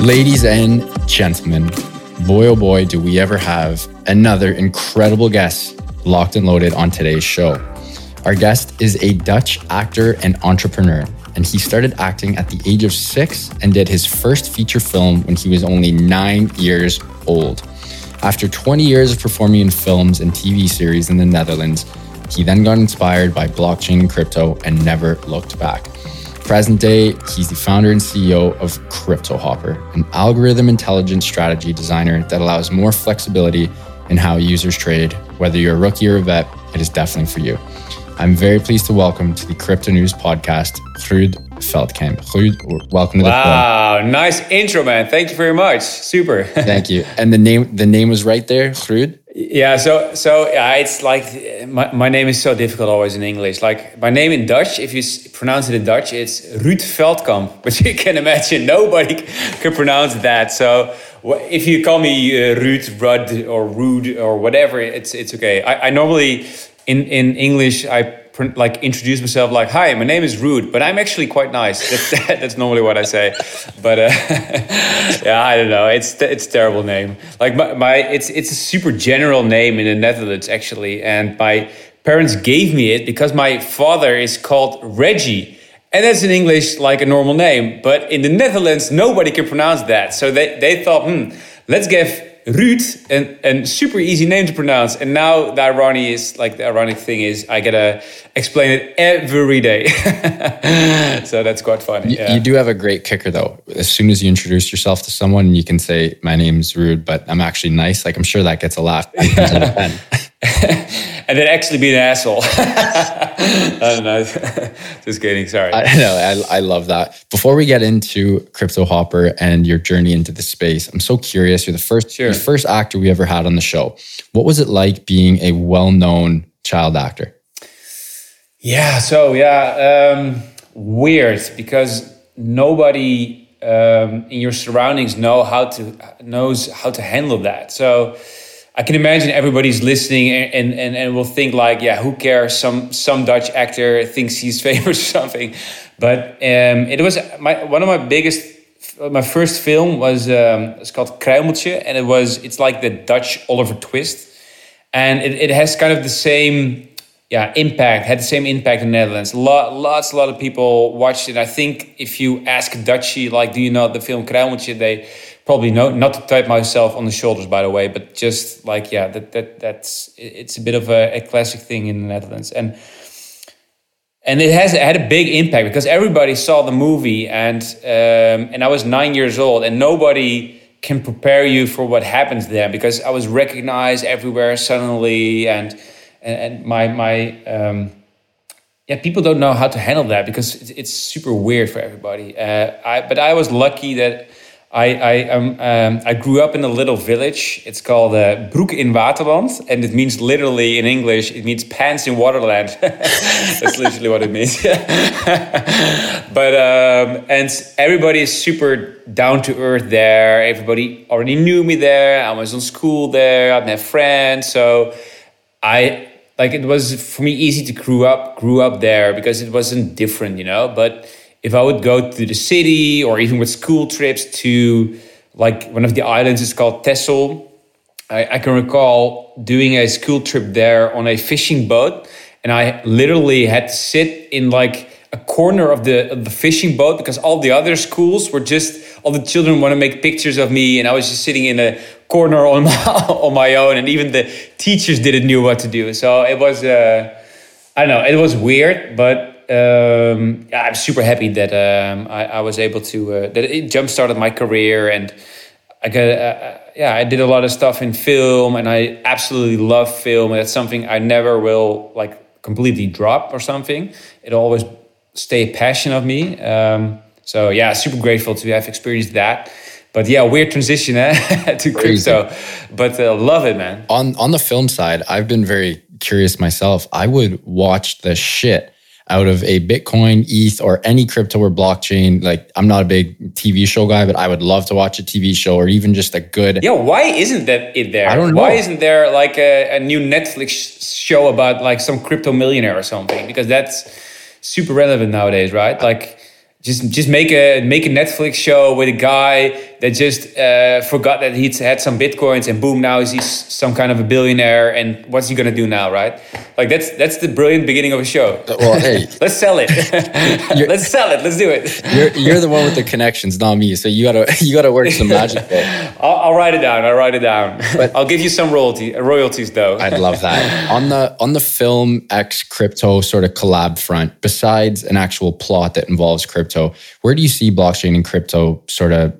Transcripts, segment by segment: Ladies and gentlemen, boy oh boy, do we ever have another incredible guest locked and loaded on today's show. Our guest is a Dutch actor and entrepreneur, and he started acting at the age of 6 and did his first feature film when he was only 9 years old. After 20 years of performing in films and TV series in the Netherlands, he then got inspired by blockchain, crypto, and never looked back. Present day, he's the founder and CEO of Cryptohopper, an algorithm intelligence strategy designer that allows more flexibility in how users trade. Whether you're a rookie or a vet, it is definitely for you. I'm very pleased to welcome to the CryptoNews Podcast, Ruud Veldkamp. Ruud, welcome to the show. Wow, nice intro, man. Thank you very much. Super. Thank you. And the name was right there, Ruud. Yeah, so it's like my name is so difficult always in English. Like my name in Dutch, if you pronounce it in Dutch, it's Ruud Veldkamp. But you can imagine nobody can pronounce that. So if you call me Ruud or whatever, it's okay. I normally in English I introduce myself like, "Hi, my name is Ruud," but I'm actually quite nice. That's normally what I say. But yeah, I don't know. It's a terrible name. Like it's a super general name in the Netherlands actually, and my parents gave me it because my father is called Reggie, and that's in English like a normal name, but in the Netherlands nobody can pronounce that. So they thought, let's give Ruud, a super easy name to pronounce. And now the ironic thing is I gotta explain it every day. So that's quite funny. You do have a great kicker though. As soon as you introduce yourself to someone, you can say, "My name's Ruud, but I'm actually nice." Like, I'm sure that gets a laugh. And then actually be an asshole. I don't know. Just kidding. Sorry. I love that. Before we get into Cryptohopper and your journey into the space, I'm so curious. You're the first actor we ever had on the show. What was it like being a well-known child actor? Yeah. So yeah, weird, because nobody in your surroundings knows how to handle that. So I can imagine everybody's listening and will think like, yeah, who cares? Some Dutch actor thinks he's famous or something. But it was my first film was it's called Kruimeltje, and it's like the Dutch Oliver Twist, and it has kind of the same impact. Had the same impact in the Netherlands. Lots of people watched it. I think if you ask a Dutchie, like, do you know the film Kruimeltje, they probably no, not to type myself on the shoulders, by the way, but just like, yeah, that's it's a bit of a classic thing in the Netherlands, and it had a big impact because everybody saw the movie, and I was 9 years old, and nobody can prepare you for what happens there because I was recognized everywhere suddenly, and my people don't know how to handle that because it's super weird for everybody. But I was lucky that I grew up in a little village. It's called Broek in Waterland, and it means literally in English, it means pants in Waterland. That's literally what it means. But and everybody is super down to earth there. Everybody already knew me there. I was in school there. I met friends. So it was for me easy to grew up there because it wasn't different, you know. But if I would go to the city or even with school trips to like one of the islands, it's called Texel. I can recall doing a school trip there on a fishing boat, and I literally had to sit in like a corner of the fishing boat because all the other schools were just, all the children want to make pictures of me, and I was just sitting in a corner on my own, and even the teachers didn't know what to do. So it was, I don't know, it was weird, but I'm super happy that I was able to that it jump-started my career, and I got I did a lot of stuff in film, and I absolutely love film, and that's something I never will like completely drop or something. It'll always stay a passion of me. So yeah, super grateful to have experienced that. But yeah, weird transition to crypto. Crazy. But love it, man. On the film side, I've been very curious myself. I would watch the shit out of a Bitcoin, ETH, or any crypto or blockchain. Like, I'm not a big TV show guy, but I would love to watch a TV show or even just a good... Yeah, why isn't that it there? I don't know. Why isn't there like a new Netflix show about like some crypto millionaire or something? Because that's super relevant nowadays, right? Like, just make a Netflix show with a guy that just forgot that he had some bitcoins, and boom, now he's some kind of a billionaire. And what's he gonna do now, right? Like that's the brilliant beginning of a show. Well, hey, let's sell it. Let's sell it. Let's do it. You're the one with the connections, not me. So you gotta work some magic there. I'll write it down. But I'll give you some royalties though. I'd love that. On the film X crypto sort of collab front, besides an actual plot that involves crypto, where do you see blockchain and crypto sort of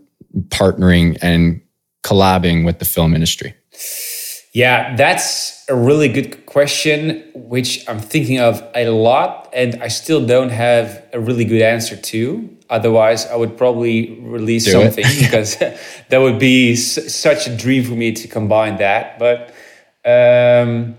partnering and collabing with the film industry? Yeah, that's a really good question, which I'm thinking of a lot, and I still don't have a really good answer to. Otherwise, I would probably release something because that would be such a dream for me to combine that. But I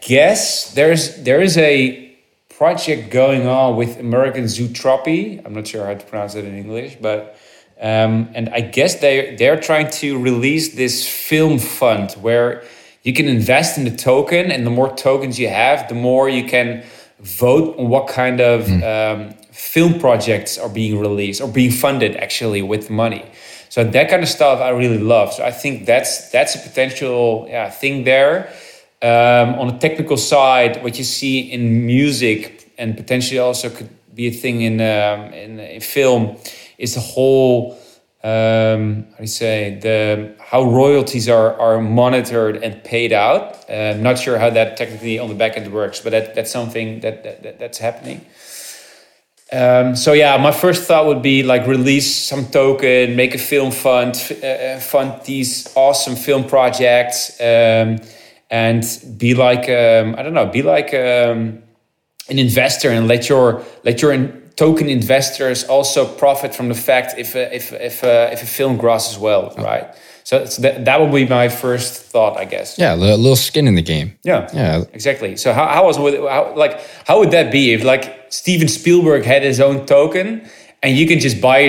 guess there is a project going on with American Zoetrope. I'm not sure how to pronounce it in English, but and I guess they're trying to release this film fund where you can invest in the token, and the more tokens you have, the more you can vote on what kind of film projects are being released or being funded actually with money. So that kind of stuff I really love. So I think that's a potential thing there. On the technical side, what you see in music and potentially also could be a thing in film is the whole how royalties are monitored and paid out. I'm not sure how that technically on the back end works, but that's something that's happening. My first thought would be like release some token, make a film fund, fund these awesome film projects. And be like, an investor, and let your token investors also profit from the fact if a film grosses well, right? So that would be my first thought, I guess. Yeah, a little skin in the game. Yeah, exactly. So how would that be if like Steven Spielberg had his own token? And you can just buy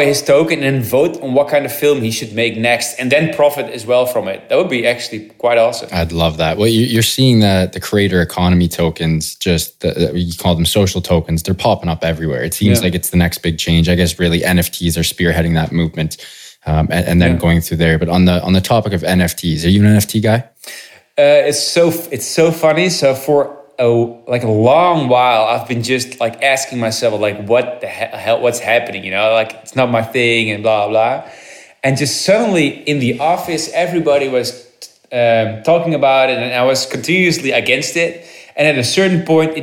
his token and vote on what kind of film he should make next, and then profit as well from it. That would be actually quite awesome. I'd love that. Well, you're seeing the creator economy tokens, just you call them social tokens. They're popping up everywhere. It seems like it's the next big change. I guess really NFTs are spearheading that movement, and then going through there. But on the topic of NFTs, are you an NFT guy? It's so funny. So for a long while, I've been just like asking myself, like, what the hell, what's happening? You know, like it's not my thing, and blah blah. And just suddenly in the office, everybody was talking about it, and I was continuously against it. And at a certain point, I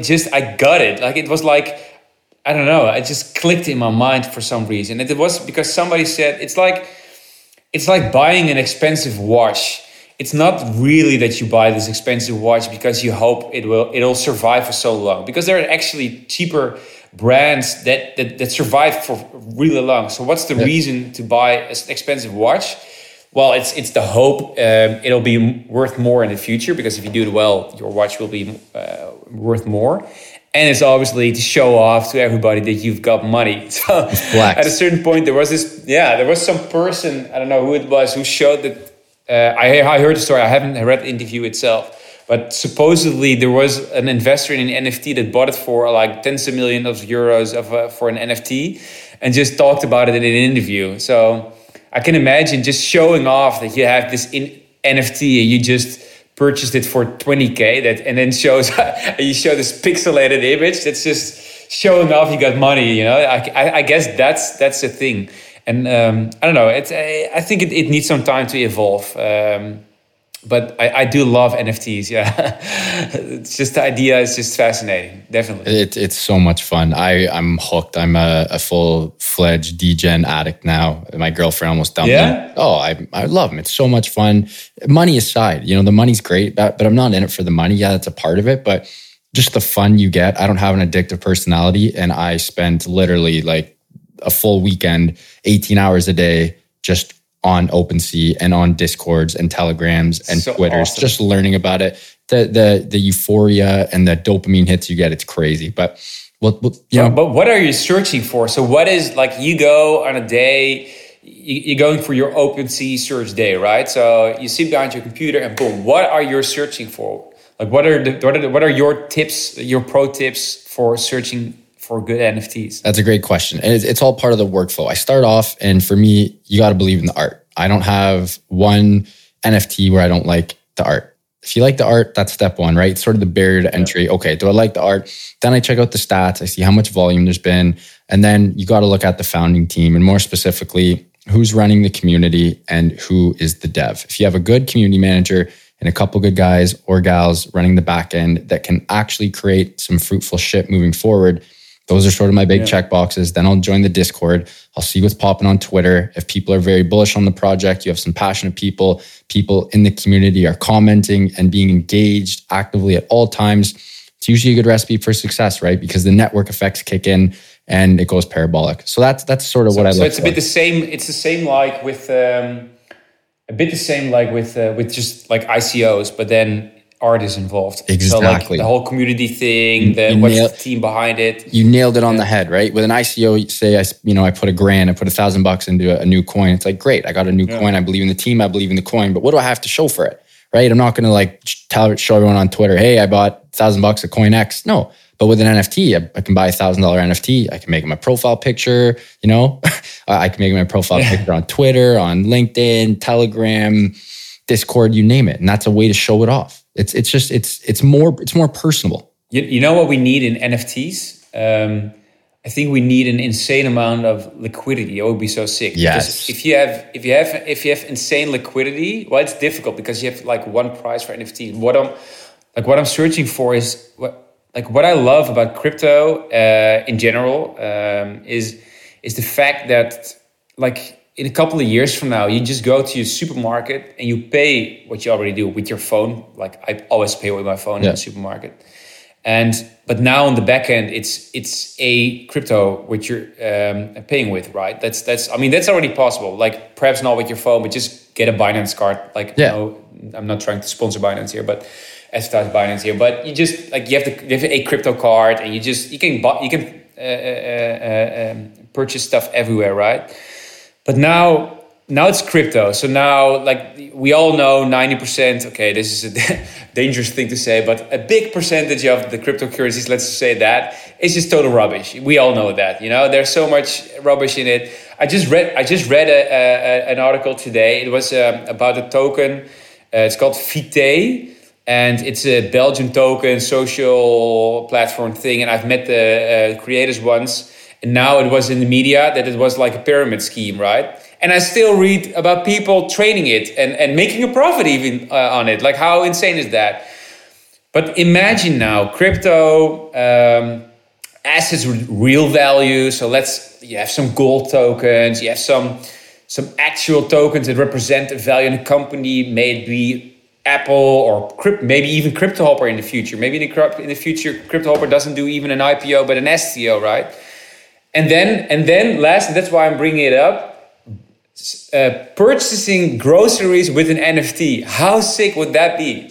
got it. Like it was like, I don't know, it just clicked in my mind for some reason. And it was because somebody said it's like buying an expensive watch. It's not really that you buy this expensive watch because you hope it'll survive for so long, because there are actually cheaper brands that survive for really long. So what's the reason to buy an expensive watch? Well, it's the hope it'll be worth more in the future, because if you do it well, your watch will be worth more. And it's obviously to show off to everybody that you've got money. So at a certain point, there was some person, I don't know who it was, who showed that. I heard the story. I haven't read the interview itself, but supposedly there was an investor in an NFT that bought it for like tens of millions of euros for an NFT, and just talked about it in an interview. So I can imagine just showing off that you have this NFT and you just purchased it for 20K, and you show this pixelated image. That's just showing off you got money. You know, I guess that's the thing. And I don't know. I think it needs some time to evolve. But I do love NFTs. Yeah, it's just the idea is just fascinating. Definitely, it's so much fun. I'm hooked. I'm a full fledged degen addict now. My girlfriend almost dumped me. Oh, I love them. It's so much fun. Money aside, you know, the money's great, but I'm not in it for the money. Yeah, that's a part of it, but just the fun you get. I don't have an addictive personality, and I spend literally like a full weekend, 18 hours a day, just on OpenSea and on Discords and Telegrams and Twitters, awesome. Just learning about it. The euphoria and the dopamine hits you get, it's crazy. But but what are you searching for? So what is like you go on a day, you're going for your OpenSea search day, right? So you sit behind your computer and boom, what are you searching for? Like what are your tips, your pro tips for searching for good NFTs? That's a great question. And it's all part of the workflow. I start off, and for me, you got to believe in the art. I don't have one NFT where I don't like the art. If you like the art, that's step one, right? It's sort of the barrier to entry. Okay, do I like the art? Then I check out the stats. I see how much volume there's been. And then you got to look at the founding team, and more specifically, who's running the community and who is the dev. If you have a good community manager and a couple good guys or gals running the back end that can actually create some fruitful shit moving forward, those are sort of my big check boxes. Then I'll join the Discord. I'll see what's popping on Twitter. If people are very bullish on the project, you have some passionate people, people in the community are commenting and being engaged actively at all times, it's usually a good recipe for success, right? Because the network effects kick in and it goes parabolic. So that's sort of what I look for. So it's a bit the same. It's the same like with with just like ICOs, but then art is involved. Exactly. So like the whole community thing, what's the team behind it. You nailed it on the head, right? With an ICO, say I put $1,000, I put $1,000 into a new coin. It's like, great, I got a new coin. I believe in the team. I believe in the coin. But what do I have to show for it, right? I'm not going to show everyone on Twitter, hey, I bought $1,000 of coin X. No. But with an NFT, I can buy a $1,000 NFT. I can make my profile picture, I can make my profile picture on Twitter, on LinkedIn, Telegram, Discord, you name it. And that's a way to show it off. It's more personable. You know what we need in NFTs? I think we need an insane amount of liquidity. It would be so sick. Yes. Because if you have insane liquidity, well, it's difficult because you have like one price for NFTs. What I'm searching for is what I love about crypto in general is the fact that like in a couple of years from now, you just go to your supermarket and you pay what you already do with your phone. Like I always pay with my phone in the supermarket. But now on the back end, it's a crypto which you're paying with, right? That's already possible. Like perhaps not with your phone, but just get a Binance card. I'm not trying to sponsor Binance here, but advertise Binance here. But you just you have a crypto card, and you can purchase stuff everywhere, right? But now it's crypto. So now, we all know 90%, okay, this is a dangerous thing to say, but a big percentage of the cryptocurrencies, let's say that, is just total rubbish. We all know that, There's so much rubbish in it. I just read an article today. It was about a token. It's called Vite. And it's a Belgian token, social platform thing. And I've met the creators once. And now it was in the media that it was like a pyramid scheme, right? And I still read about people trading it and making a profit even on it. Like, how insane is that? But imagine now, crypto assets with real value. So you have some gold tokens, you have some actual tokens that represent the value in a company, maybe Apple or maybe even Cryptohopper in the future. Maybe in the future, Cryptohopper doesn't do even an IPO, but an STO, right? And that's why I'm bringing it up, purchasing groceries with an NFT. How sick would that be?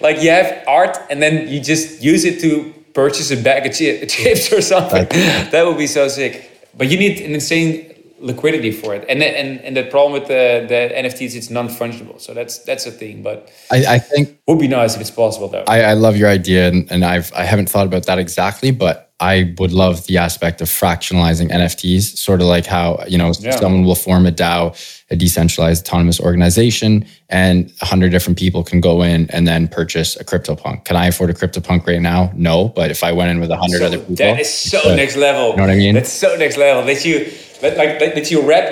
Like you have art and then you just use it to purchase a bag of chips or something. That would be so sick. But you need an insane liquidity for it, and the problem with the NFTs, it's non-fungible, so that's a thing. But I think it would be nice if it's possible, though. I love your idea, and I haven't thought about that exactly, but I would love the aspect of fractionalizing NFTs, sort of like how someone will form a DAO, a decentralized autonomous organization, and 100 different people can go in and then purchase a CryptoPunk. Can I afford a CryptoPunk right now? No, but if I went in with 100 other people, that is so next level. You know what I mean? That's so next level. What they do with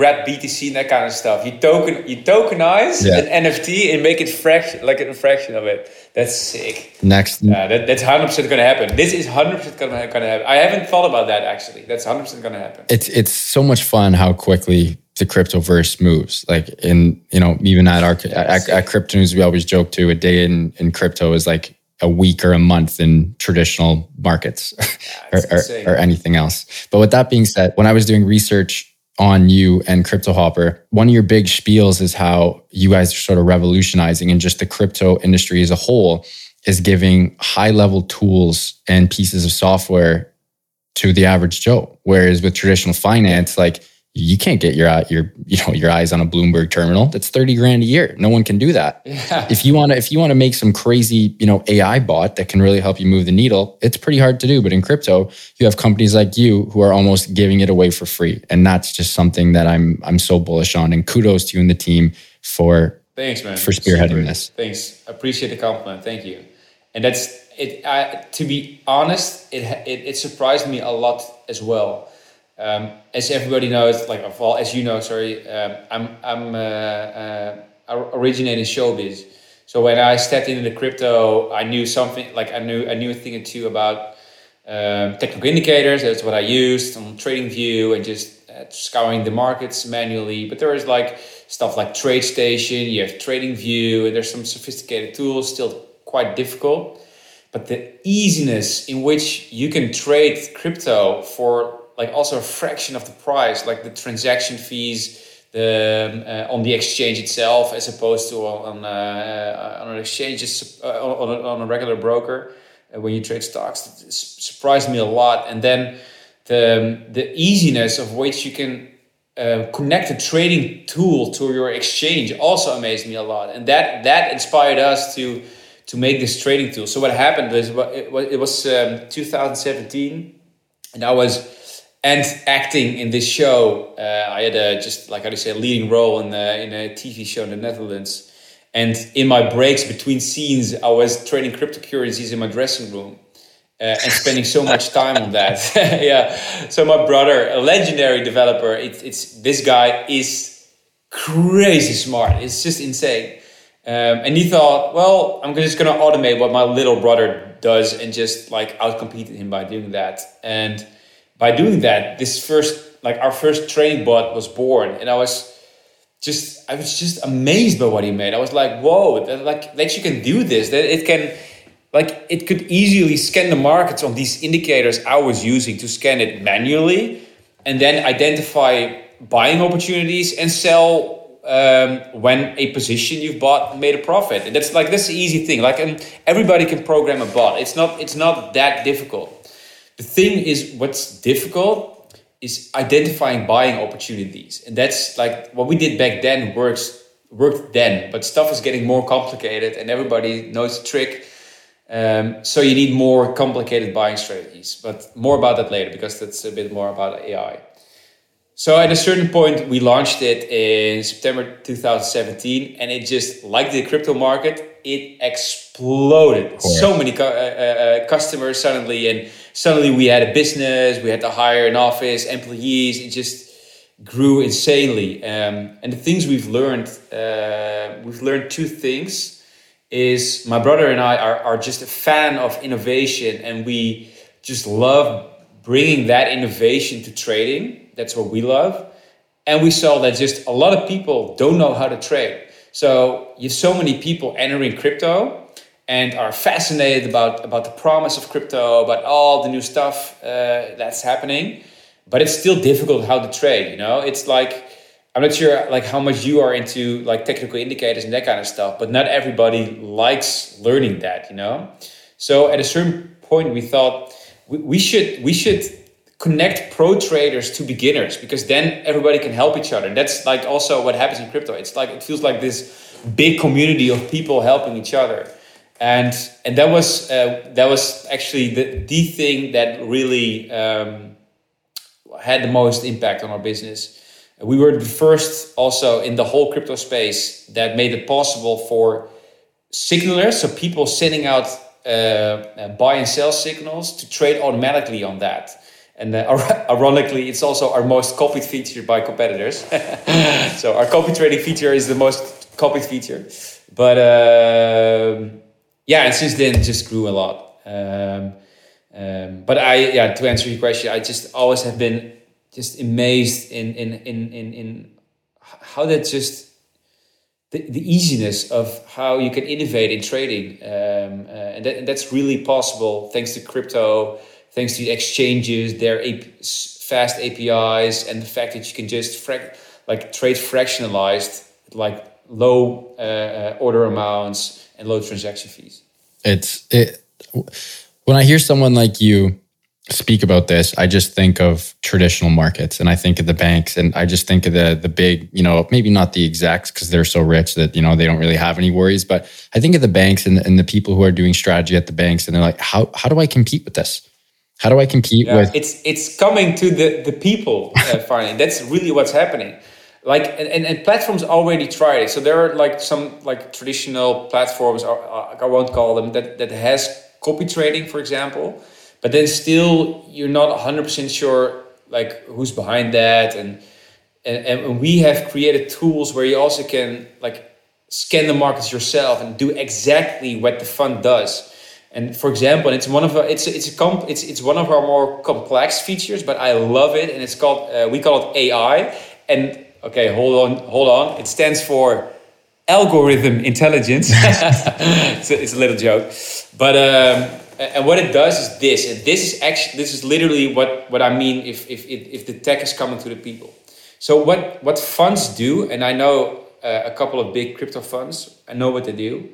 wrap BTC and that kind of stuff. You tokenize an NFT and make it a fraction of it. That's sick. Next, that's 100% going to happen. This is 100% going to happen. I haven't thought about that actually. That's 100% going to happen. It's so much fun how quickly the cryptoverse moves. Like even at CryptoNews, we always joke too. A day in crypto is like a week or a month in traditional markets or anything else. But with that being said, when I was doing research on you and Cryptohopper, one of your big spiels is how you guys are sort of revolutionizing, and just the crypto industry as a whole is giving high-level tools and pieces of software to the average Joe. Whereas with traditional finance, you can't get your eyes on a Bloomberg terminal. That's $30,000 a year. No one can do that. Yeah. If you want to make some crazy, AI bot that can really help you move the needle, it's pretty hard to do. But in crypto, you have companies like you who are almost giving it away for free. And that's just something that I'm so bullish on. And kudos to you and the team for spearheading this. Thanks. I appreciate the compliment. Thank you. And that's it. To be honest, it surprised me a lot as well. As everybody knows, I originate in showbiz. So when I stepped into the crypto, I knew something. I knew a thing or two about technical indicators. That's what I used on TradingView and just scouring the markets manually. But there is stuff like TradeStation. You have TradingView, and there's some sophisticated tools. Still quite difficult, but the easiness in which you can trade crypto for. Also a fraction of the price, the transaction fees on the exchange itself, as opposed to on an exchange, on a regular broker when you trade stocks. It surprised me a lot. And then the easiness of which you can connect a trading tool to your exchange also amazed me a lot. And that inspired us to make this trading tool. So what happened was, it was 2017, and I was acting in this show. I had a leading role in a TV show in the Netherlands. And in my breaks between scenes, I was trading cryptocurrencies in my dressing room and spending so much time on that. Yeah. So my brother, a legendary developer, this guy is crazy smart. It's just insane. And he thought, well, I'm just going to automate what my little brother does and just outcompete him by doing that. And by doing that, this our first trading bot was born, and I was just amazed by what he made. I was like, whoa, that you can do this, that it can, it could easily scan the markets on these indicators I was using to scan it manually, and then identify buying opportunities and sell when a position you've bought made a profit. And that's the easy thing. And everybody can program a bot. It's not that difficult. The thing is, what's difficult is identifying buying opportunities. And that's what we did back then worked then, but stuff is getting more complicated and everybody knows the trick. So you need more complicated buying strategies, but more about that later, because that's a bit more about AI. So at a certain point, we launched it in September 2017, and it just, like the crypto market, it exploded. So many customers suddenly, and suddenly we had a business, we had to hire an office, employees. It just grew insanely. And the things we've learned two things, is my brother and I are just a fan of innovation, and we just love bringing that innovation to trading. That's what we love. And we saw that just a lot of people don't know how to trade. So you have so many people entering crypto and are fascinated about the promise of crypto, about all the new stuff that's happening. But it's still difficult how to trade, It's I'm not sure how much you are into technical indicators and that kind of stuff, but not everybody likes learning that, So at a certain point, we thought we should connect pro traders to beginners, because then everybody can help each other. And that's also what happens in crypto. It's it feels like this big community of people helping each other. And that was actually the thing that really had the most impact on our business. We were the first also in the whole crypto space that made it possible for signalers, so people sending out buy and sell signals, to trade automatically on that. And ironically, it's also our most copied feature by competitors. So our copy trading feature is the most copied feature. But and since then, it just grew a lot. But to answer your question, I just always have been just amazed in how that just the easiness of how you can innovate in trading, and that's really possible thanks to crypto. Thanks to the exchanges, their fast APIs, and the fact that you can just trade fractionalized, low order amounts and low transaction fees. When I hear someone like you speak about this, I just think of traditional markets and I think of the banks and I just think of the big, you know, maybe not the execs because they're so rich that, you know, they don't really have any worries. But I think of the banks and the people who are doing strategy at the banks and they're like, how do I compete with this? How do I compete with... It's coming to the people finally. That's really what's happening. Like and platforms already try it. So there are like some like traditional platforms, I won't call them, that has copy trading, for example. But then still you're not 100% sure like who's behind that. And we have created tools where you also can like scan the markets yourself and do exactly what the fund does. And for example, it's one of our more complex features, but I love it, and it's called we call it AI. And okay, hold on. It stands for algorithm intelligence. It's a little joke, but and what it does is this, and this is literally what I mean if the tech is coming to the people. So what funds do, and I know a couple of big crypto funds. I know what they do.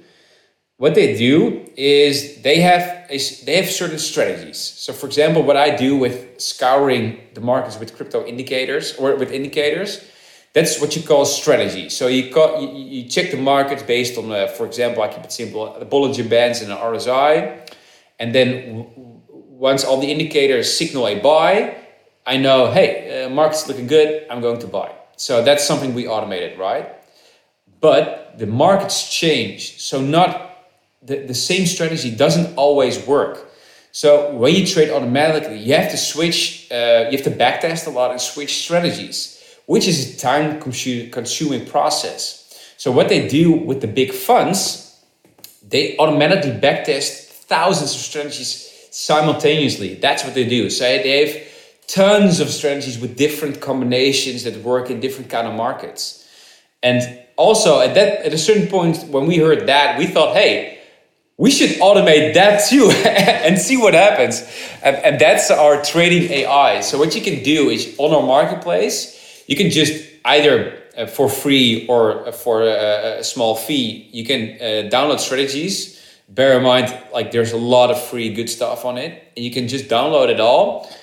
What they do is they have certain strategies. So for example, what I do with scouring the markets with crypto indicators or with indicators, that's what you call strategy. So you check the markets based on, for example, I keep it simple, the Bollinger Bands and an RSI. And then once all the indicators signal a buy, I know, hey, market's looking good, I'm going to buy. So that's something we automated, right? But the markets change, so not... The same strategy doesn't always work. So when you trade automatically, you have to switch, you have to backtest a lot and switch strategies, which is a time-consuming process. So what they do with the big funds, they automatically backtest thousands of strategies simultaneously. That's what they do. So they have tons of strategies with different combinations that work in different kind of markets. And also at a certain point when we heard that, we thought, hey, we should automate that too and see what happens. And that's our trading AI. So what you can do is on our marketplace, you can just either for free or for a small fee, you can download strategies. Bear in mind, like there's a lot of free good stuff on it. And you can just download it all,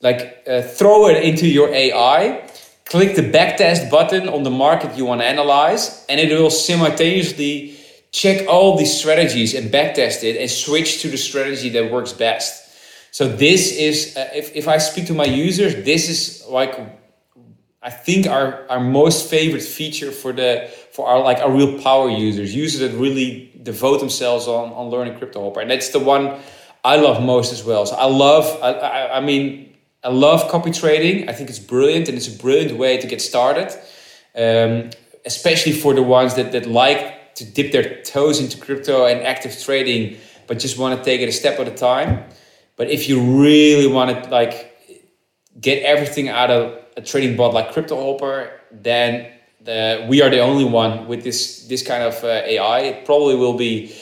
like throw it into your AI, click the backtest button on the market you want to analyze, and it will simultaneously check all these strategies and backtest it and switch to the strategy that works best. So this is, if I speak to my users, this is like, I think our most favorite feature for our real power users that really devote themselves on learning Cryptohopper. And that's the one I love most as well. So I love copy trading. I think it's brilliant and it's a brilliant way to get started, especially for the ones that like to dip their toes into crypto and active trading, but just want to take it a step at a time. But if you really want to like get everything out of a trading bot like Cryptohopper, then we are the only one with this kind of AI. It probably will be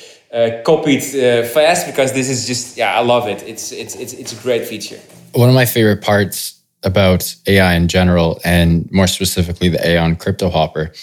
copied fast because this is just, I love it. It's a great feature. One of my favorite parts about AI in general, and more specifically the AI on Cryptohopper,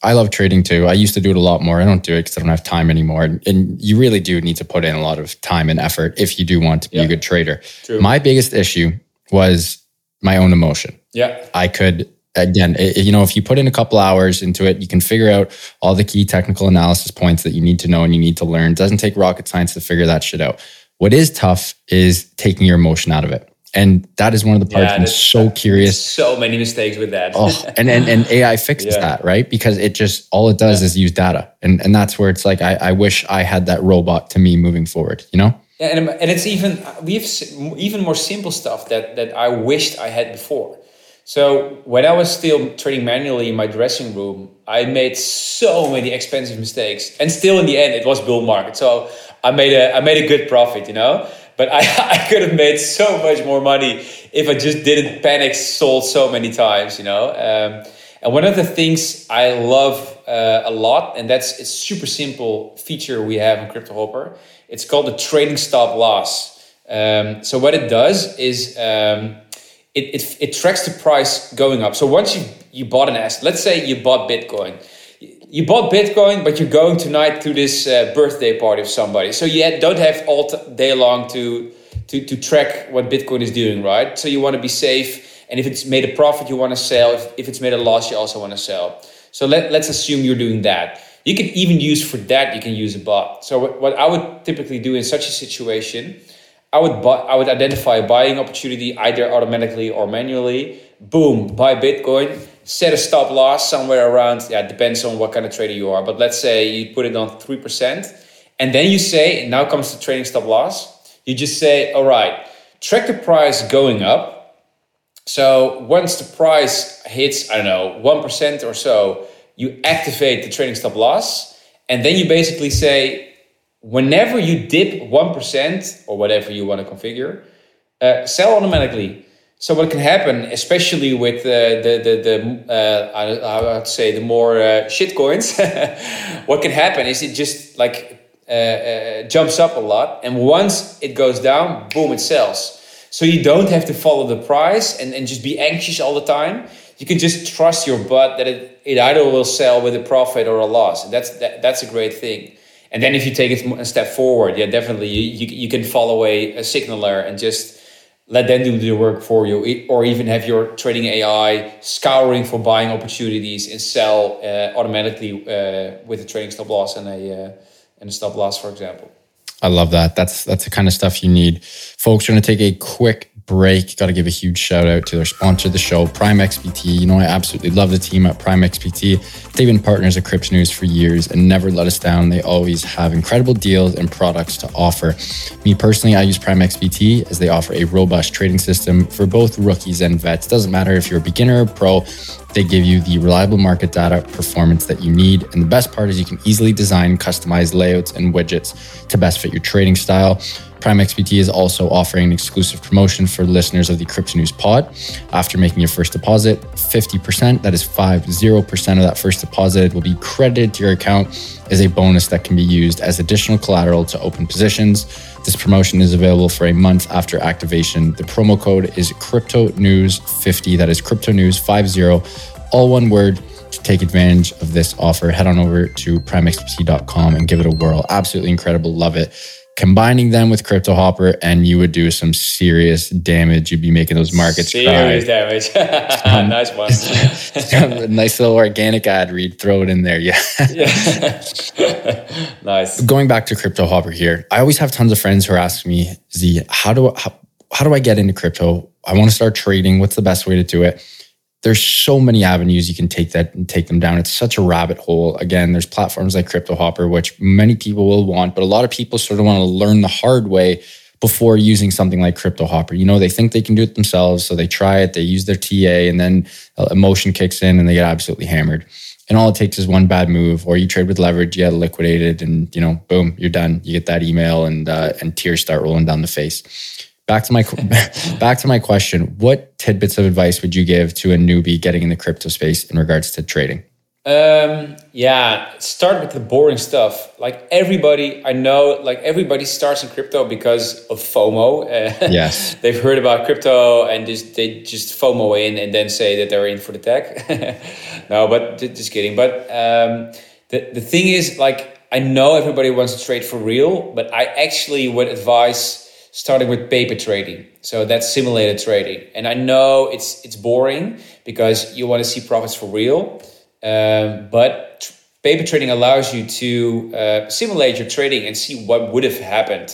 I love trading too. I used to do it a lot more. I don't do it because I don't have time anymore. And you really do need to put in a lot of time and effort if you do want to be a good trader. True. My biggest issue was my own emotion. Yeah, I could... Again, you know, if you put in a couple hours into it, you can figure out all the key technical analysis points that you need to know and you need to learn. It doesn't take rocket science to figure that shit out. What is tough is taking your emotion out of it. And that is one of the parts I'm so curious. So many mistakes with that. And AI fixes that, right? Because it just, all it does is use data. And that's where it's like, I wish I had that robot to me moving forward, you know? Yeah, and it's even, we have even more simple stuff that I wished I had before. So when I was still trading manually in my dressing room, I made so many expensive mistakes, and still in the end, it was bull market. So I made a good profit, you know, but I could have made so much more money if I just didn't panic, sold so many times, you know. And one of the things I love a lot, and that's a super simple feature we have in Cryptohopper. It's called the trading stop loss. So what it does is... It tracks the price going up. So once you bought an asset, let's say you bought Bitcoin. You bought Bitcoin, but you're going tonight to this birthday party of somebody. So you don't have all day long to to track what Bitcoin is doing, right? So you want to be safe. And if it's made a profit, you want to sell. If it's made a loss, you also want to sell. So let's assume you're doing that. You can even use, for that, you can use a bot. So what I would typically do in such a situation, I would identify a buying opportunity, either automatically or manually. Boom, buy Bitcoin, set a stop loss somewhere around, it depends on what kind of trader you are. But let's say you put it on 3%. And then you say, and now comes the trading stop loss. You just say, all right, track the price going up. So once the price hits, 1% or so, you activate the trading stop loss. And then you basically say, whenever you dip 1% or whatever you want to configure, sell automatically. So what can happen, especially with the more shitcoins, what can happen is it just jumps up a lot. And once it goes down, boom, it sells. So you don't have to follow the price and just be anxious all the time. You can just trust your bot that it either will sell with a profit or a loss. And that's a great thing. And then if you take it a step forward, definitely you can follow a signaler and just let them do the work for you, or even have your trading AI scouring for buying opportunities and sell automatically with a trading stop loss and a stop loss, for example. I love that. That's the kind of stuff you need. Folks, we're going to take a quick break. Got to give a huge shout out to our sponsor of the show, PrimeXBT. I absolutely love the team at PrimeXBT. They've been partners at CryptoNews for years and never let us down. They always have incredible deals and products to offer. Me personally, I use PrimeXBT as they offer a robust trading system for both rookies and vets. Doesn't matter if you're a beginner or pro. They give you the reliable market data performance that you need. And the best part is you can easily design customized layouts and widgets to best fit your trading style. PrimeXBT is also offering an exclusive promotion for listeners of the Crypto News Pod. After making your first deposit, 50%, that is 50% of that first deposit will be credited to your account as a bonus that can be used as additional collateral to open positions. This promotion is available for a month after activation. The promo code is CryptoNews50, that is CryptoNews50, all one word. To take advantage of this offer, head on over to primexpt.com and give it a whirl. Absolutely incredible. Love it. Combining them with Cryptohopper, and you would do some serious damage. You'd be making those markets serious cry. Damage. Nice one. A nice little organic ad read. Throw it in there. Yeah. Nice. Going back to Cryptohopper here, I always have tons of friends who are asking me, Z, how do I get into crypto? I want to start trading. What's the best way to do it? There's so many avenues you can take that and take them down. It's such a rabbit hole. Again, there's platforms like Cryptohopper, which many people will want, but a lot of people sort of want to learn the hard way before using something like Cryptohopper. They think they can do it themselves, so they try it, they use their TA, and then emotion kicks in and they get absolutely hammered. And all it takes is one bad move, or you trade with leverage, you get liquidated, and boom, you're done. You get that email and tears start rolling down the face. Back to my question, what tidbits of advice would you give to a newbie getting in the crypto space in regards to trading? Start with the boring stuff. Everybody starts in crypto because of FOMO. Yes. They've heard about crypto and they just FOMO in and then say that they're in for the tech. No, but just kidding. But the thing is, I know everybody wants to trade for real, but I actually would advise starting with paper trading. So that's simulated trading. And I know it's boring because you want to see profits for real. But paper trading allows you to simulate your trading and see what would have happened.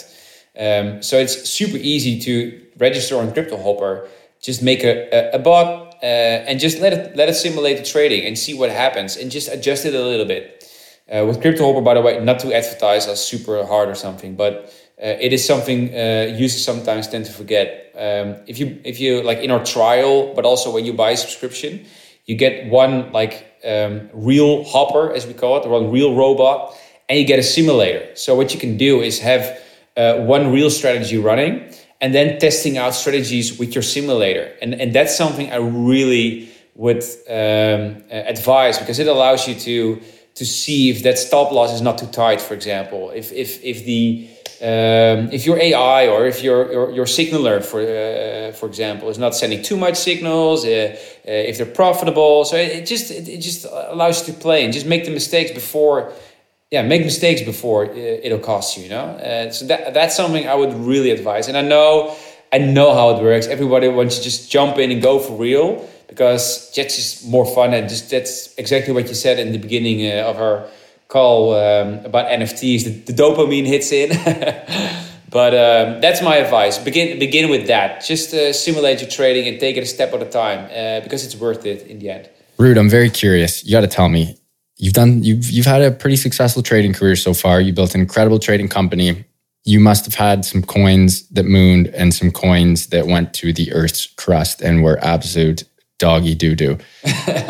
So it's super easy to register on Cryptohopper. Just make a bot and just let it simulate the trading and see what happens and just adjust it a little bit. With Cryptohopper, by the way, not to advertise us super hard or something, but it is something users sometimes tend to forget. If you in our trial, but also when you buy a subscription, you get one real hopper, as we call it, one real robot, and you get a simulator. So what you can do is have one real strategy running and then testing out strategies with your simulator. And that's something I really would advise, because it allows you to see if that stop loss is not too tight, for example, if your AI or if your signaler, for example, is not sending too much signals, if they're profitable. So it just allows you to play and just make the mistakes before make mistakes before it'll cost you, you know? So that's something I would really advise. And I know how it works. Everybody wants to just jump in and go for real because that's just more fun. And just that's exactly what you said in the beginning of our call about NFTs. The dopamine hits in. But that's my advice. Begin with that. Just simulate your trading and take it a step at a time because it's worth it in the end. Ruud, I'm very curious. You got to tell me. You've had a pretty successful trading career so far. You built an incredible trading company. You must have had some coins that mooned and some coins that went to the Earth's crust and were absolute doggy doo doo.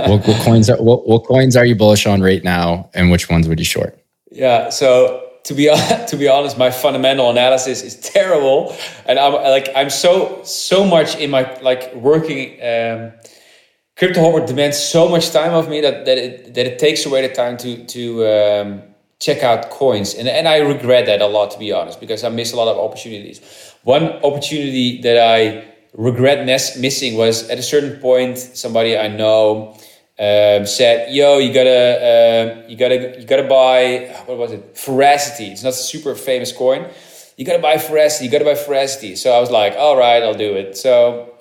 What coins are you bullish on right now, and which ones would you short? Yeah. So to be honest, my fundamental analysis is terrible, and I'm so much in my working. Cryptohopper demands so much time of me that it takes away the time to check out coins. And I regret that a lot, to be honest, because I miss a lot of opportunities. One opportunity that I regret missing was at a certain point, somebody I know said, "Yo, you gotta buy, what was it? Ferocity. It's not a super famous coin. You gotta buy Ferocity. So I was like, "All right, I'll do it." So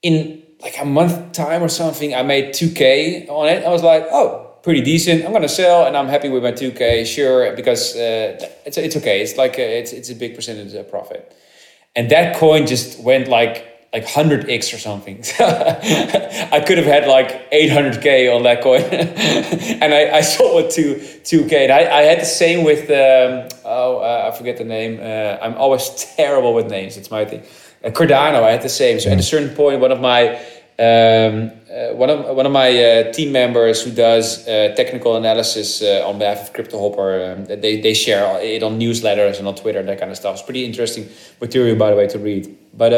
in like a month time or something, I made 2K on it. I was like, "Oh, pretty decent. I'm gonna sell, and I'm happy with my 2K, sure, because it's okay. It's like it's a big percentage of profit." And that coin just went like 100x or something. I could have had like 800K on that coin, and I sold it to 2K. And I had the same with I forget the name. I'm always terrible with names. It's my thing. Cardano, I had the same. So at a certain point, one of my team members who does technical analysis on behalf of Cryptohopper, they share it on newsletters and on Twitter and that kind of stuff. It's pretty interesting material, by the way, to read. But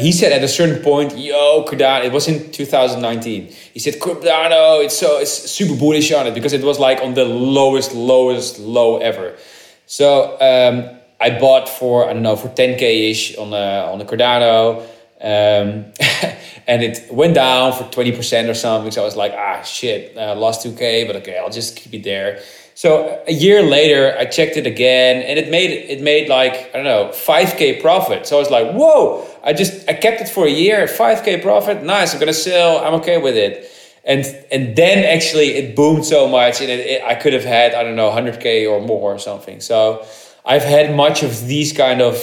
he said at a certain point, "Yo, Cardano." It was in 2019. He said, "Cardano, it's super bullish on it," because it was like on the lowest low ever. So I bought for 10K ish on the Cardano. And it went down for 20% or something. So I was like, shit, I lost 2K, but okay, I'll just keep it there. So a year later, I checked it again, and it made like, I don't know, 5K profit. So I was like, whoa, I kept it for a year, 5K profit. Nice. I'm going to sell. I'm okay with it. And then actually it boomed so much, and I could have had, I don't know, 100K or more or something. So I've had much of these kind of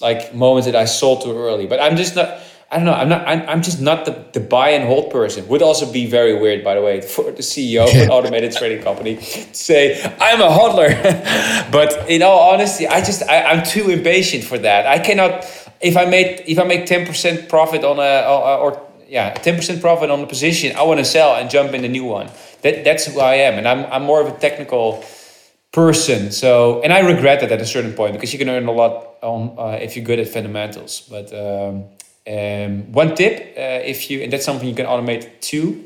like moments that I sold too early, but I'm just not the buy and hold person. Would also be very weird, by the way, for the CEO of an automated trading company to say, "I'm a hodler." But in all honesty, I'm too impatient for that. I cannot, if I make 10% profit on a 10% profit on a position, I want to sell and jump in a new one. That's who I am. And I'm more of a technical person, so, and I regret that at a certain point, because you can earn a lot on if you're good at fundamentals. But one tip, and that's something you can automate too.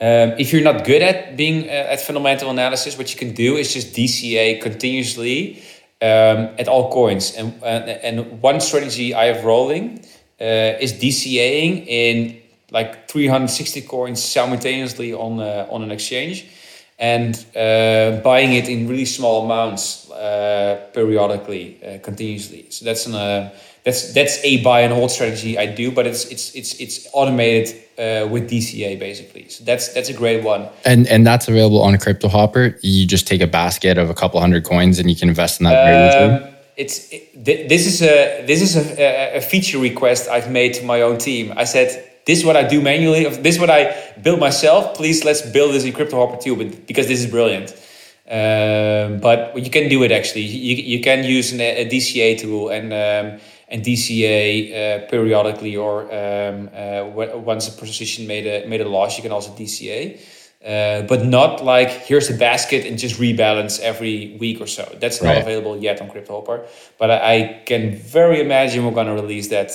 If you're not good at being at fundamental analysis, what you can do is just DCA continuously at all coins. And one strategy I have rolling is DCAing in like 360 coins simultaneously on an exchange, and buying it in really small amounts periodically, continuously. So that's a buy and hold strategy I do, but it's automated with DCA basically. So that's a great one. And that's available on Cryptohopper. You just take a basket of a couple hundred coins and you can invest in that periodically. This is a feature request I've made to my own team. I said, "This is what I do manually. This is what I build myself. Please, let's build this in Cryptohopper too, because this is brilliant." But you can do it actually. You can use a DCA tool and DCA periodically, or once a position made a loss, you can also DCA. But not like, here's a basket and just rebalance every week or so. That's not available yet on Cryptohopper. But I can very imagine we're going to release that,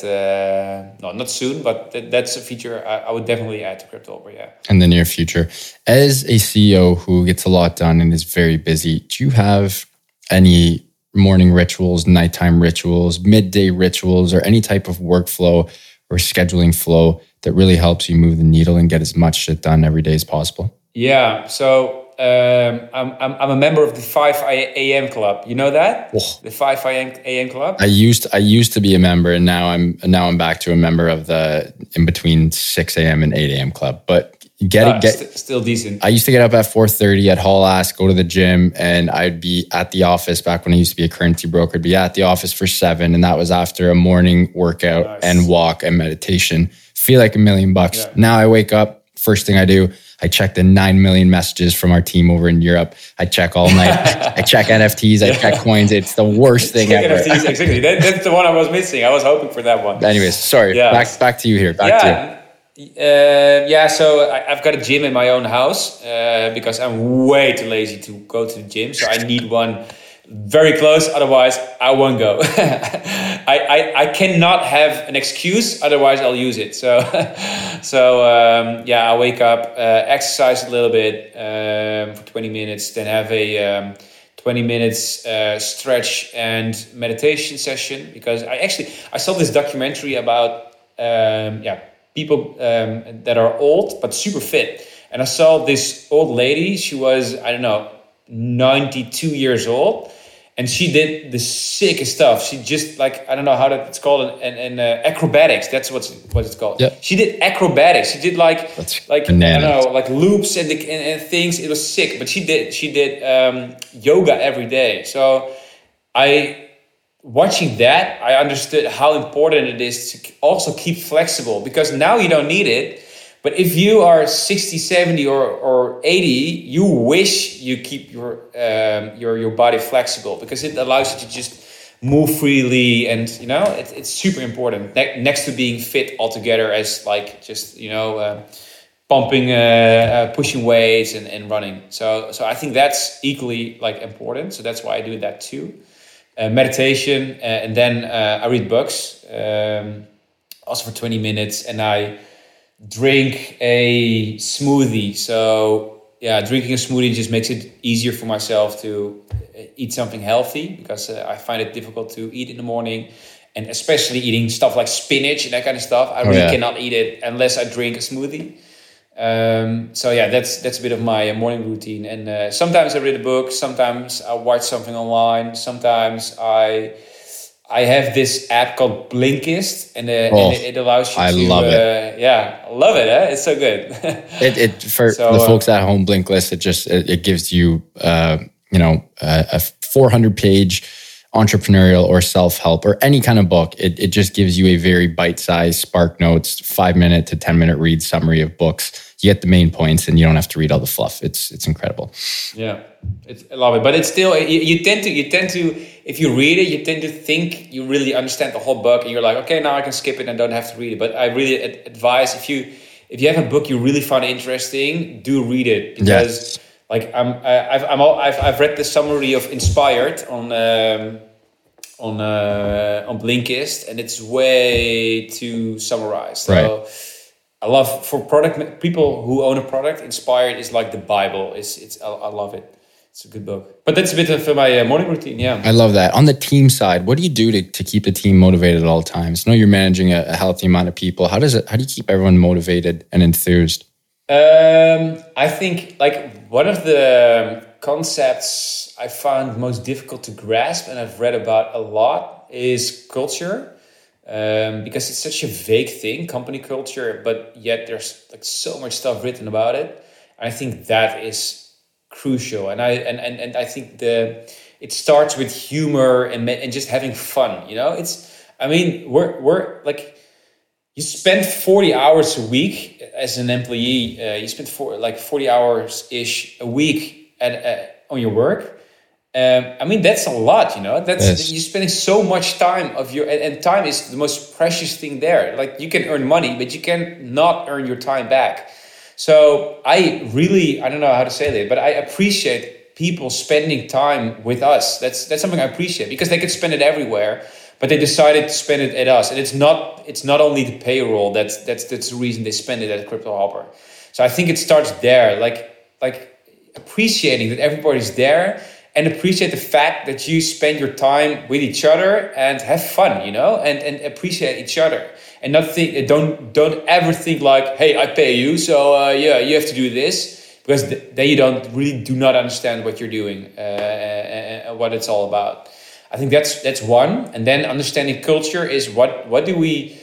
no, not soon, but that's a feature I would definitely add to Cryptohopper, yeah. In the near future. As a CEO who gets a lot done and is very busy, do you have any morning rituals, nighttime rituals, midday rituals, or any type of workflow or scheduling flow that really helps you move the needle and get as much shit done every day as possible? Yeah, so I'm a member of the 5 a.m. club. You know that? Oh. The 5 a.m. club. I used to be a member, and now I'm back to a member of the in between 6 a.m. and 8 a.m. club. But still decent. I used to get up at 4:30 at haul ass, go to the gym, and I'd be at the office back when I used to be a currency broker. I'd be at the office for 7, and that was after a morning workout and walk and meditation. Feel like $1 million. Yeah. Now I wake up. First thing I do, I check the 9 million messages from our team over in Europe. I check all night. I check NFTs. I check coins. It's the worst thing ever. NFTs, exactly. That's the one I was missing. I was hoping for that one. Anyways, sorry. Yeah. Back to you here. So I've got a gym in my own house because I'm way too lazy to go to the gym. So I need one very close. Otherwise, I won't go. I cannot have an excuse. Otherwise, I'll use it. So I wake up, exercise a little bit for 20 minutes, then have a 20 minutes stretch and meditation session. Because I saw this documentary about people that are old but super fit, and I saw this old lady. She was 92 years old. And she did the sickest stuff. She just I don't know how it's called, and acrobatics. That's what it's called. Yep. She did acrobatics. She did loops and things. It was sick. But she did yoga every day. So watching that, I understood how important it is to also keep flexible, because now you don't need it. But if you are 60, 70 or 80, you wish you keep your body flexible, because it allows you to just move freely, and it's super important next to being fit altogether, as pumping, pushing weights and running. So I think that's equally important. So that's why I do that too. Meditation, and then I read books also for 20 minutes, and I drink a smoothie. So drinking a smoothie just makes it easier for myself to eat something healthy, because I find it difficult to eat in the morning, and especially eating stuff like spinach and that kind of stuff. I really cannot eat it unless I drink a smoothie. That's a bit of my morning routine. And sometimes I read a book, sometimes I watch something online, sometimes I have this app called Blinkist, and it allows you to love it. Yeah, I love it. It's so good. For the folks at home, Blinkist, it gives you a 400-page entrepreneurial or self-help or any kind of book. It just gives you a very bite-sized spark notes, 5-minute to 10-minute read summary of books. You get the main points, and you don't have to read all the fluff. It's incredible. Yeah, I love it. But it's still you tend to. If you read it, you tend to think you really understand the whole book, and you're like, okay, now I can skip it and don't have to read it. But I really advise, if you have a book you really find interesting, do read it, because I've read the summary of Inspired on Blinkist, and it's way too summarized. Right. So, I love for product people who own a product. Inspired is like the Bible. I love it. It's a good book. But that's a bit of my morning routine, yeah. I love that. On the team side, what do you do to keep the team motivated at all times? I know you're managing a healthy amount of people. How do you keep everyone motivated and enthused? I think one of the concepts I found most difficult to grasp, and I've read about a lot, is culture. Because it's such a vague thing, company culture, but yet there's so much stuff written about it. I think that is crucial, and I think it starts with humor and just having fun. You spend 40 hours a week as an employee. You spend 40 hours ish a week on your work. That's a lot. You're spending so much time of your, and time is the most precious thing there. You can earn money, but you can not earn your time back. So I don't know how to say that, but I appreciate people spending time with us. That's something I appreciate, because they could spend it everywhere, but they decided to spend it at us. And it's not only the payroll that's the reason they spend it at Cryptohopper. So I think it starts there, appreciating that everybody's there, and appreciate the fact that you spend your time with each other and have fun, and appreciate each other. And don't ever think hey, I pay you, so you have to do this. because then you do not understand what you're doing and what it's all about. I think that's one. And then understanding culture is what do we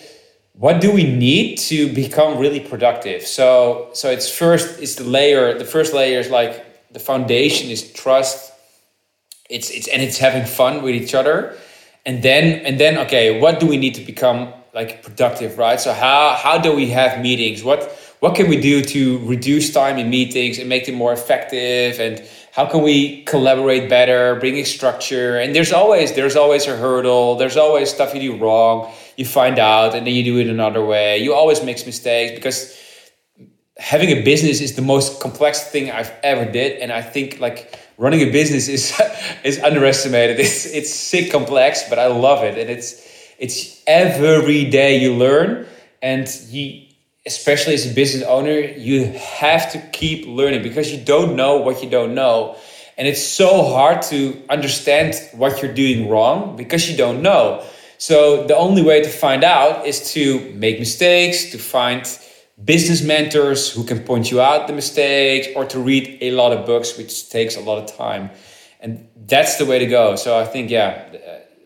need to become really productive? So the first layer is like the foundation is trust. It's having fun with each other. And then okay, what do we need to become like productive, right? So how do we have meetings? What can we do to reduce time in meetings and make them more effective? And how can we collaborate better, bringing structure? And there's always a hurdle. There's always stuff you do wrong. You find out and then you do it another way. You always make mistakes because having a business is the most complex thing I've ever did. And I think like running a business is underestimated. It's sick complex, but I love it. And it's every day you learn, and you, especially as a business owner, you have to keep learning because you don't know what you don't know. And it's so hard to understand what you're doing wrong because you don't know. So the only way to find out is to make mistakes, to find business mentors who can point you out the mistakes, or to read a lot of books, which takes a lot of time. And that's the way to go. So I think,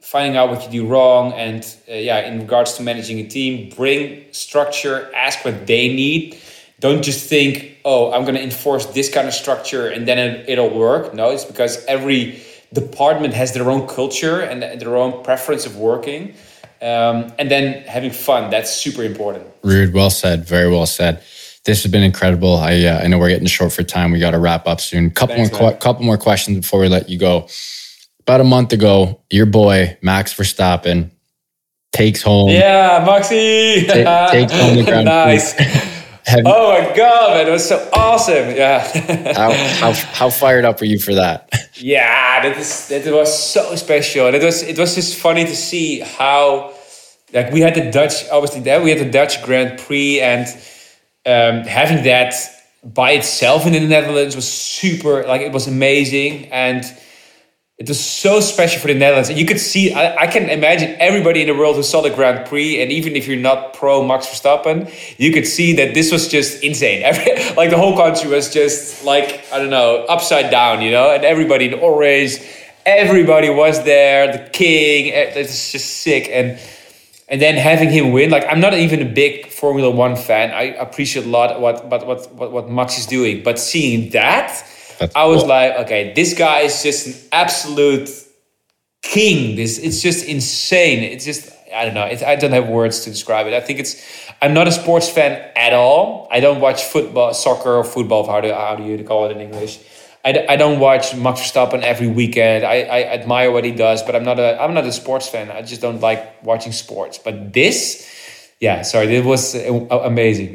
finding out what you do wrong, and in regards to managing a team, bring structure, ask what they need. Don't just think, oh, I'm going to enforce this kind of structure and then it'll work. No, it's because every department has their own culture and their own preference of working. And then having fun, that's super important. Ruud, well said, very well said. This has been incredible. I know we're getting short for time. We got to wrap up soon. Couple more questions before we let you go. About a month ago, your boy, Max Verstappen, takes home... Yeah, Maxi! Takes home the Grand Nice. Prix. Oh my God, man. It was so awesome. Yeah. How fired up were you for that? Yeah, that was so special. It was just funny to see how... Like, we had the Dutch... Obviously, we had the Dutch Grand Prix, and having that by itself in the Netherlands was super... Like, it was amazing, and... It was so special for the Netherlands. And you could see, I can imagine everybody in the world who saw the Grand Prix, and even if you're not pro Max Verstappen, you could see that this was just insane. Like the whole country was just like, I don't know, upside down, you know? And everybody in orange, everybody was there, the king, it's just sick. And then having him win, like I'm not even a big Formula One fan. I appreciate a lot what Max is doing, but seeing that, I was like, okay, this guy is just an absolute king. It's just insane. It's just, I don't know. I don't have words to describe it. I think I'm not a sports fan at all. I don't watch soccer or football. How do you call it in English? I don't watch Max Verstappen every weekend. I admire what he does, but I'm not a sports fan. I just don't like watching sports. But this... Yeah, sorry, it was amazing.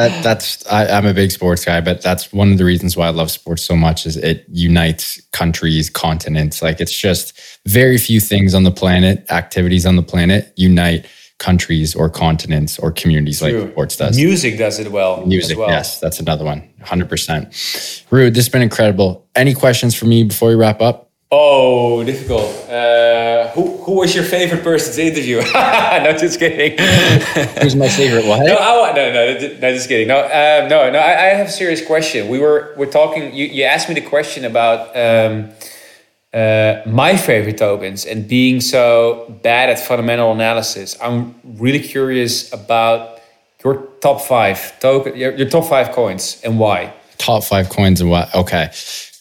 I'm a big sports guy, but that's one of the reasons why I love sports so much is it unites countries, continents. Like it's just very few things on the planet, activities on the planet unite countries or continents or communities True. Like sports does. Music does it well. Music, well. Yes, that's another one, 100%. Ruud, this has been incredible. Any questions for me before we wrap up? Oh, difficult. Who was your favorite person to interview? No, just kidding. Who's my favorite one? No, just kidding. No. I have a serious question. We're talking. You asked me the question about my favorite tokens and being so bad at fundamental analysis. I'm really curious about your top five token, your top five coins, and why. Top five coins and why? Okay.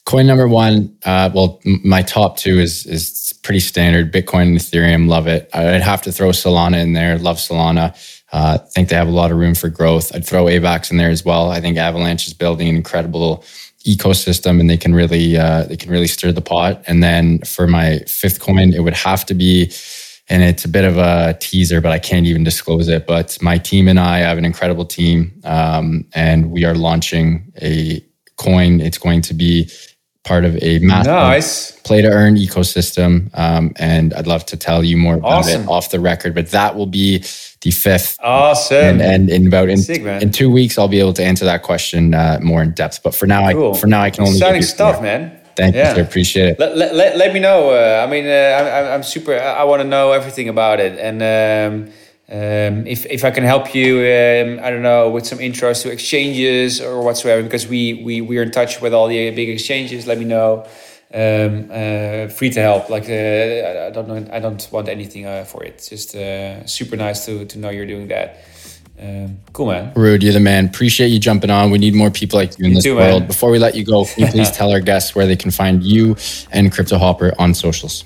Coin number one, my top two is pretty standard. Bitcoin and Ethereum, love it. I'd have to throw Solana in there. Love Solana. Think they have a lot of room for growth. I'd throw AVAX in there as well. I think Avalanche is building an incredible ecosystem, and they can really stir the pot. And then for my fifth coin, it would have to be, and it's a bit of a teaser, but I can't even disclose it. But my team and I have an incredible team, and we are launching a coin. It's going to be part of a massive play-to-earn ecosystem. And I'd love to tell you more about it off the record, but that will be the fifth. Awesome. And in 2 weeks, I'll be able to answer that question more in depth. But for now, cool. I can only give you stuff, more. Man. Thank you. I appreciate it. Let me know. I mean, I'm super, I want to know everything about it. And If I can help you, I don't know, with some intros to exchanges or whatsoever, because we're in touch with all the big exchanges, let me know. Free to help. Like I don't want anything for it. It's just super nice to know you're doing that. Cool, man. Ruud, you're the man. Appreciate you jumping on. We need more people like you in this world. Man. Before we let you go, can you please tell our guests where they can find you and Cryptohopper on socials?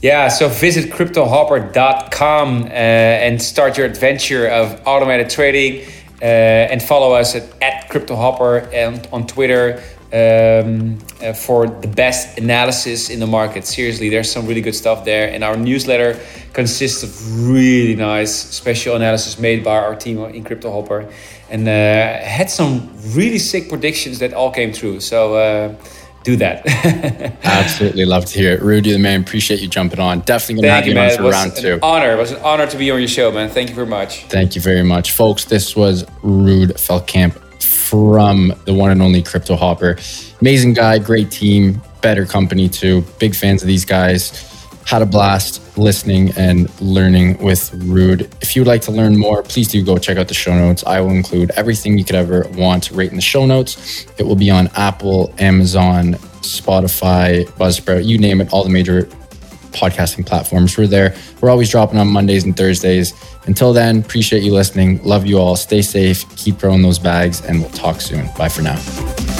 Yeah, so visit cryptohopper.com and start your adventure of automated trading, and follow us at Cryptohopper and on Twitter. For the best analysis in the market. Seriously, there's some really good stuff there. And our newsletter consists of really nice special analysis made by our team in Cryptohopper, and had some really sick predictions that all came true. So do that. Absolutely love to hear it. Ruud, the man, appreciate you jumping on. Definitely going to have you, man. On for round two. Honor. It was an honor to be on your show, man. Thank you very much. Thank you very much. Folks, this was Ruud Veldkamp from the one and only Cryptohopper. Amazing guy, great team, better company too. Big fans of these guys. Had a blast listening and learning with Ruud. If you would like to learn more, please do go check out the show notes. I will include everything you could ever want right in the show notes. It will be on Apple, Amazon, Spotify, Buzzsprout, you name it, all the major podcasting platforms. We're there. We're always dropping on Mondays and Thursdays. Until then, appreciate you listening. Love you all. Stay safe. Keep growing those bags, and we'll talk soon. Bye for now.